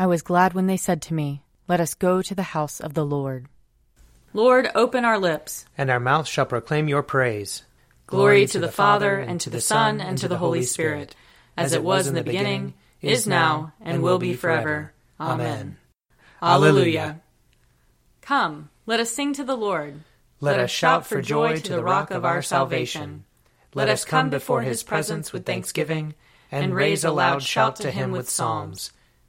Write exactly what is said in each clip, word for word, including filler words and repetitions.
I was glad when they said to me, "Let us go to the house of the Lord." Lord, open our lips, and our mouth shall proclaim your praise. Glory, Glory to, to the, the Father, and to the Son, and to the Holy Spirit, as it was in the beginning, is now, and will be forever. Amen. Alleluia. Come, let us sing to the Lord. Let us shout for joy to the rock of our salvation. Let us come before his presence with thanksgiving, and raise a loud shout to him with psalms.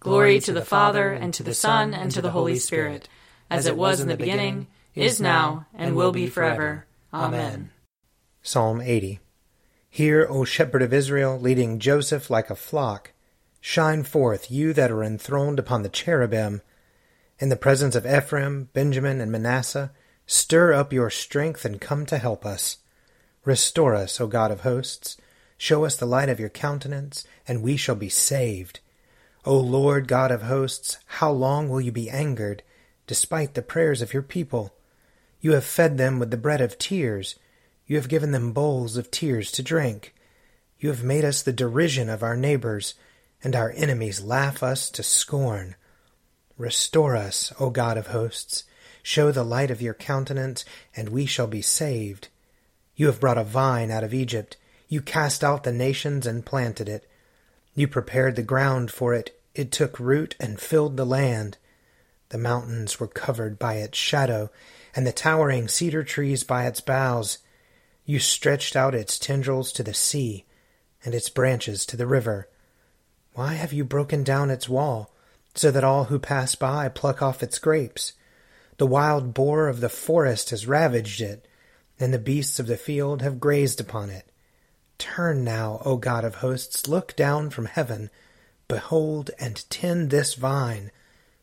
Glory to the Father, and to the Son, and to the Holy Spirit, as it was in the beginning, is now, and will be forever. Amen. Psalm eighty. Hear, O shepherd of Israel, leading Joseph like a flock. Shine forth, you that are enthroned upon the cherubim. In the presence of Ephraim, Benjamin, and Manasseh, stir up your strength and come to help us. Restore us, O God of hosts. Show us the light of your countenance, and we shall be saved. O Lord God of hosts, how long will you be angered, despite the prayers of your people? You have fed them with the bread of tears. You have given them bowls of tears to drink. You have made us the derision of our neighbors, and our enemies laugh us to scorn. Restore us, O God of hosts. Show the light of your countenance, and we shall be saved. You have brought a vine out of Egypt. You cast out the nations and planted it. You prepared the ground for it, it took root and filled the land. The mountains were covered by its shadow, and the towering cedar trees by its boughs. You stretched out its tendrils to the sea, and its branches to the river. Why have you broken down its wall, so that all who pass by pluck off its grapes? The wild boar of the forest has ravaged it, and the beasts of the field have grazed upon it. Turn now, O God of hosts, look down from heaven. Behold and tend this vine.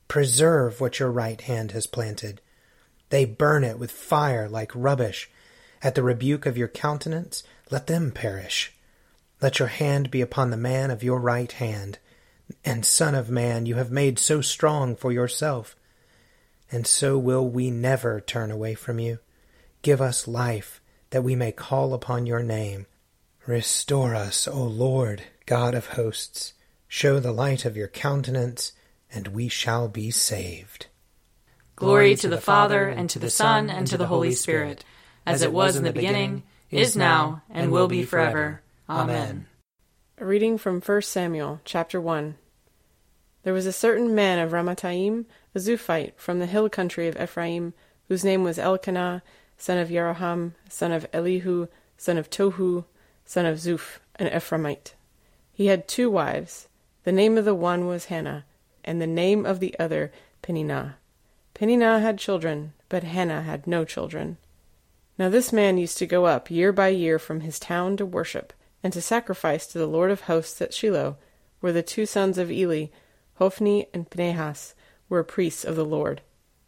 Preserve what your right hand has planted. They burn it with fire like rubbish. At the rebuke of your countenance, let them perish. Let your hand be upon the man of your right hand. And Son of Man, you have made so strong for yourself. And so will we never turn away from you. Give us life, that we may call upon your name. Restore us, O Lord, God of hosts. Show the light of your countenance, and we shall be saved. Glory to the Father, and to the Son, and to the Holy Spirit, as it was in the beginning, is now, and will be forever. Amen. A reading from First Samuel, chapter one. There was a certain man of Ramathaim, a Zophite, from the hill country of Ephraim, whose name was Elkanah, son of Jeroham, son of Elihu, son of Tohu, son of Zuph, an Ephraimite. He had two wives. The name of the one was Hannah, and the name of the other Peninnah. Peninnah had children, but Hannah had no children. Now this man used to go up year by year from his town to worship, and to sacrifice to the Lord of hosts at Shiloh, where the two sons of Eli, Hophni and Phinehas, were priests of the Lord.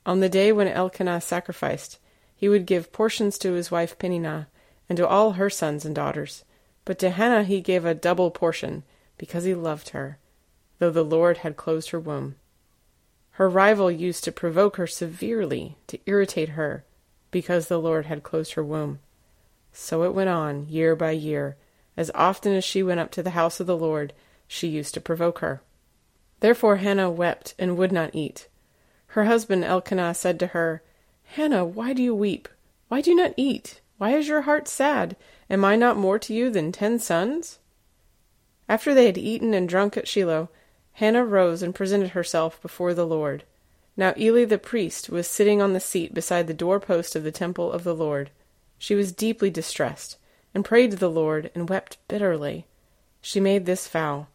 On the day when Elkanah sacrificed, he would give portions to his wife Peninnah, and to all her sons and daughters. But to Hannah he gave a double portion, because he loved her, though the Lord had closed her womb. Her rival used to provoke her severely, to irritate her, because the Lord had closed her womb. So it went on, year by year. As often as she went up to the house of the Lord, she used to provoke her. Therefore Hannah wept and would not eat. Her husband Elkanah said to her, "Hannah, why do you weep? Why do you not eat? Why is your heart sad? Am I not more to you than ten sons?" After they had eaten and drunk at Shiloh, Hannah rose and presented herself before the Lord. Now Eli the priest was sitting on the seat beside the doorpost of the temple of the Lord. She was deeply distressed, and prayed to the Lord, and wept bitterly. She made this vow,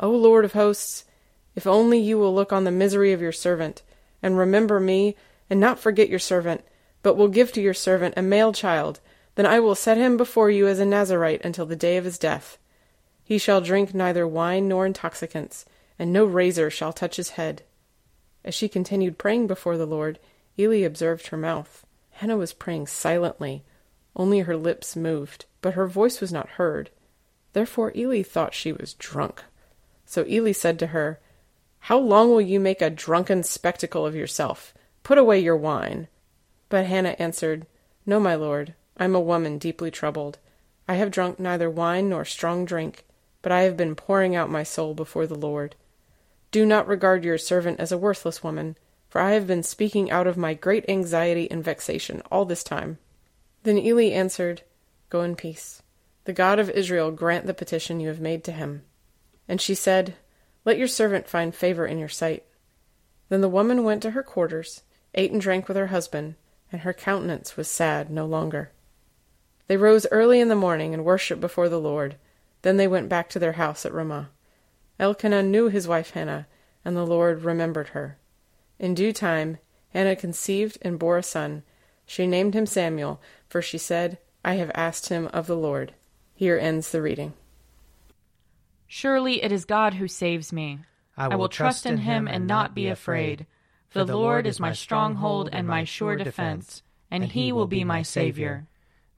"O Lord of hosts, if only you will look on the misery of your servant, and remember me, and not forget your servant, but will give to your servant a male child, then I will set him before you as a Nazarite until the day of his death. He shall drink neither wine nor intoxicants, and no razor shall touch his head." As she continued praying before the Lord, Eli observed her mouth. Hannah was praying silently. Only her lips moved, but her voice was not heard. Therefore Eli thought she was drunk. So Eli said to her, "How long will you make a drunken spectacle of yourself? Put away your wine." But Hannah answered, "No, my lord, I am a woman deeply troubled. I have drunk neither wine nor strong drink, but I have been pouring out my soul before the Lord. Do not regard your servant as a worthless woman, for I have been speaking out of my great anxiety and vexation all this time." Then Eli answered, "Go in peace. The God of Israel grant the petition you have made to him." And she said, "Let your servant find favor in your sight." Then the woman went to her quarters, ate and drank with her husband, and her countenance was sad no longer. They rose early in the morning and worshipped before the Lord. Then they went back to their house at Ramah. Elkanah knew his wife Hannah, and the Lord remembered her. In due time, Hannah conceived and bore a son. She named him Samuel, for she said, "I have asked him of the Lord." Here ends the reading. Surely it is God who saves me. I will, I will trust in him and not be afraid. For the Lord is my stronghold and my sure defense, and he will be my Savior.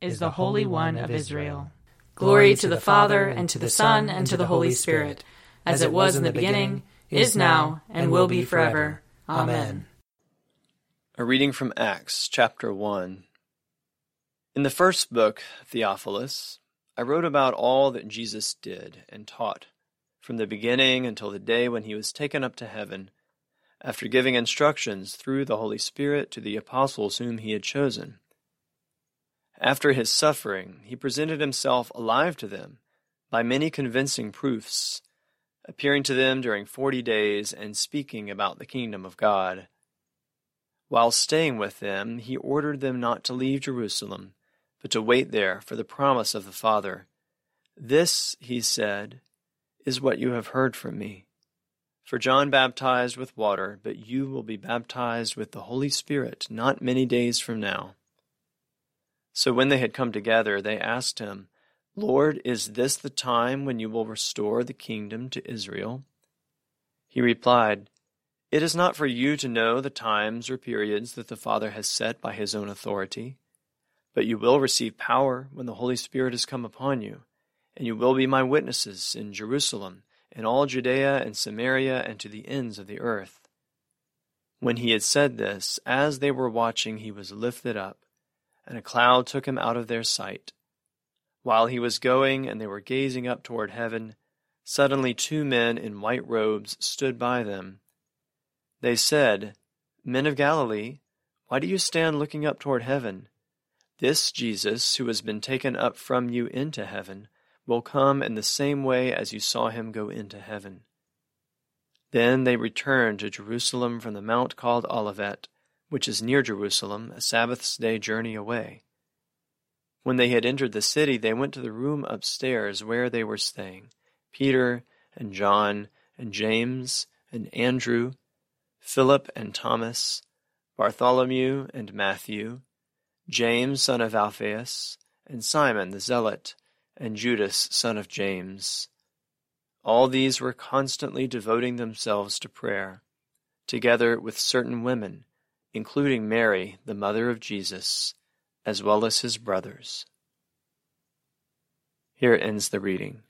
is the Holy One of Israel. Glory to the Father, and to the Son, and to the Holy Spirit, as it was in the beginning, is now, and will be forever. Amen." A reading from Acts, chapter one. In the first book, Theophilus, I wrote about all that Jesus did and taught, from the beginning until the day when he was taken up to heaven, after giving instructions through the Holy Spirit to the apostles whom he had chosen. After his suffering, he presented himself alive to them by many convincing proofs, appearing to them during forty days and speaking about the kingdom of God. While staying with them, he ordered them not to leave Jerusalem, but to wait there for the promise of the Father. "This," he said, "is what you have heard from me. For John baptized with water, but you will be baptized with the Holy Spirit not many days from now." So when they had come together, they asked him, "Lord, is this the time when you will restore the kingdom to Israel?" He replied, "It is not for you to know the times or periods that the Father has set by his own authority, but you will receive power when the Holy Spirit has come upon you, and you will be my witnesses in Jerusalem, in all Judea and Samaria, and to the ends of the earth." When he had said this, as they were watching, he was lifted up, and a cloud took him out of their sight. While he was going, and they were gazing up toward heaven, suddenly two men in white robes stood by them. They said, "Men of Galilee, why do you stand looking up toward heaven? This Jesus, who has been taken up from you into heaven, will come in the same way as you saw him go into heaven." Then they returned to Jerusalem from the mount called Olivet, which is near Jerusalem, a Sabbath's day journey away. When they had entered the city, they went to the room upstairs where they were staying, Peter and John and James and Andrew, Philip and Thomas, Bartholomew and Matthew, James son of Alphaeus, and Simon the Zealot, and Judas, son of James. All these were constantly devoting themselves to prayer, together with certain women, including Mary, the mother of Jesus, as well as his brothers. Here ends the reading.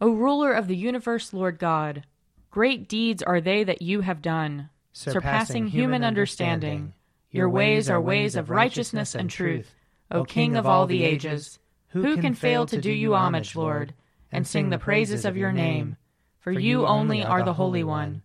O ruler of the universe, Lord God, great deeds are they that you have done, surpassing, surpassing human understanding. understanding. Your ways are ways of righteousness and truth, O King of all the ages. Who can fail to do you homage, Lord, and sing the praises of your name? For you only are the Holy One.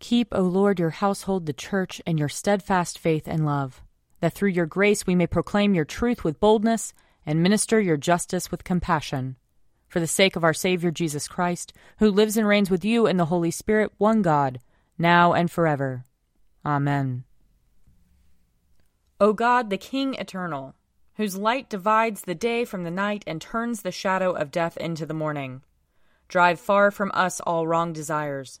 Keep, O Lord, your household, the church, and your steadfast faith and love, that through your grace we may proclaim your truth with boldness and minister your justice with compassion. For the sake of our Savior Jesus Christ, who lives and reigns with you in the Holy Spirit, one God, now and forever. Amen. O God, the King eternal, whose light divides the day from the night and turns the shadow of death into the morning, drive far from us all wrong desires.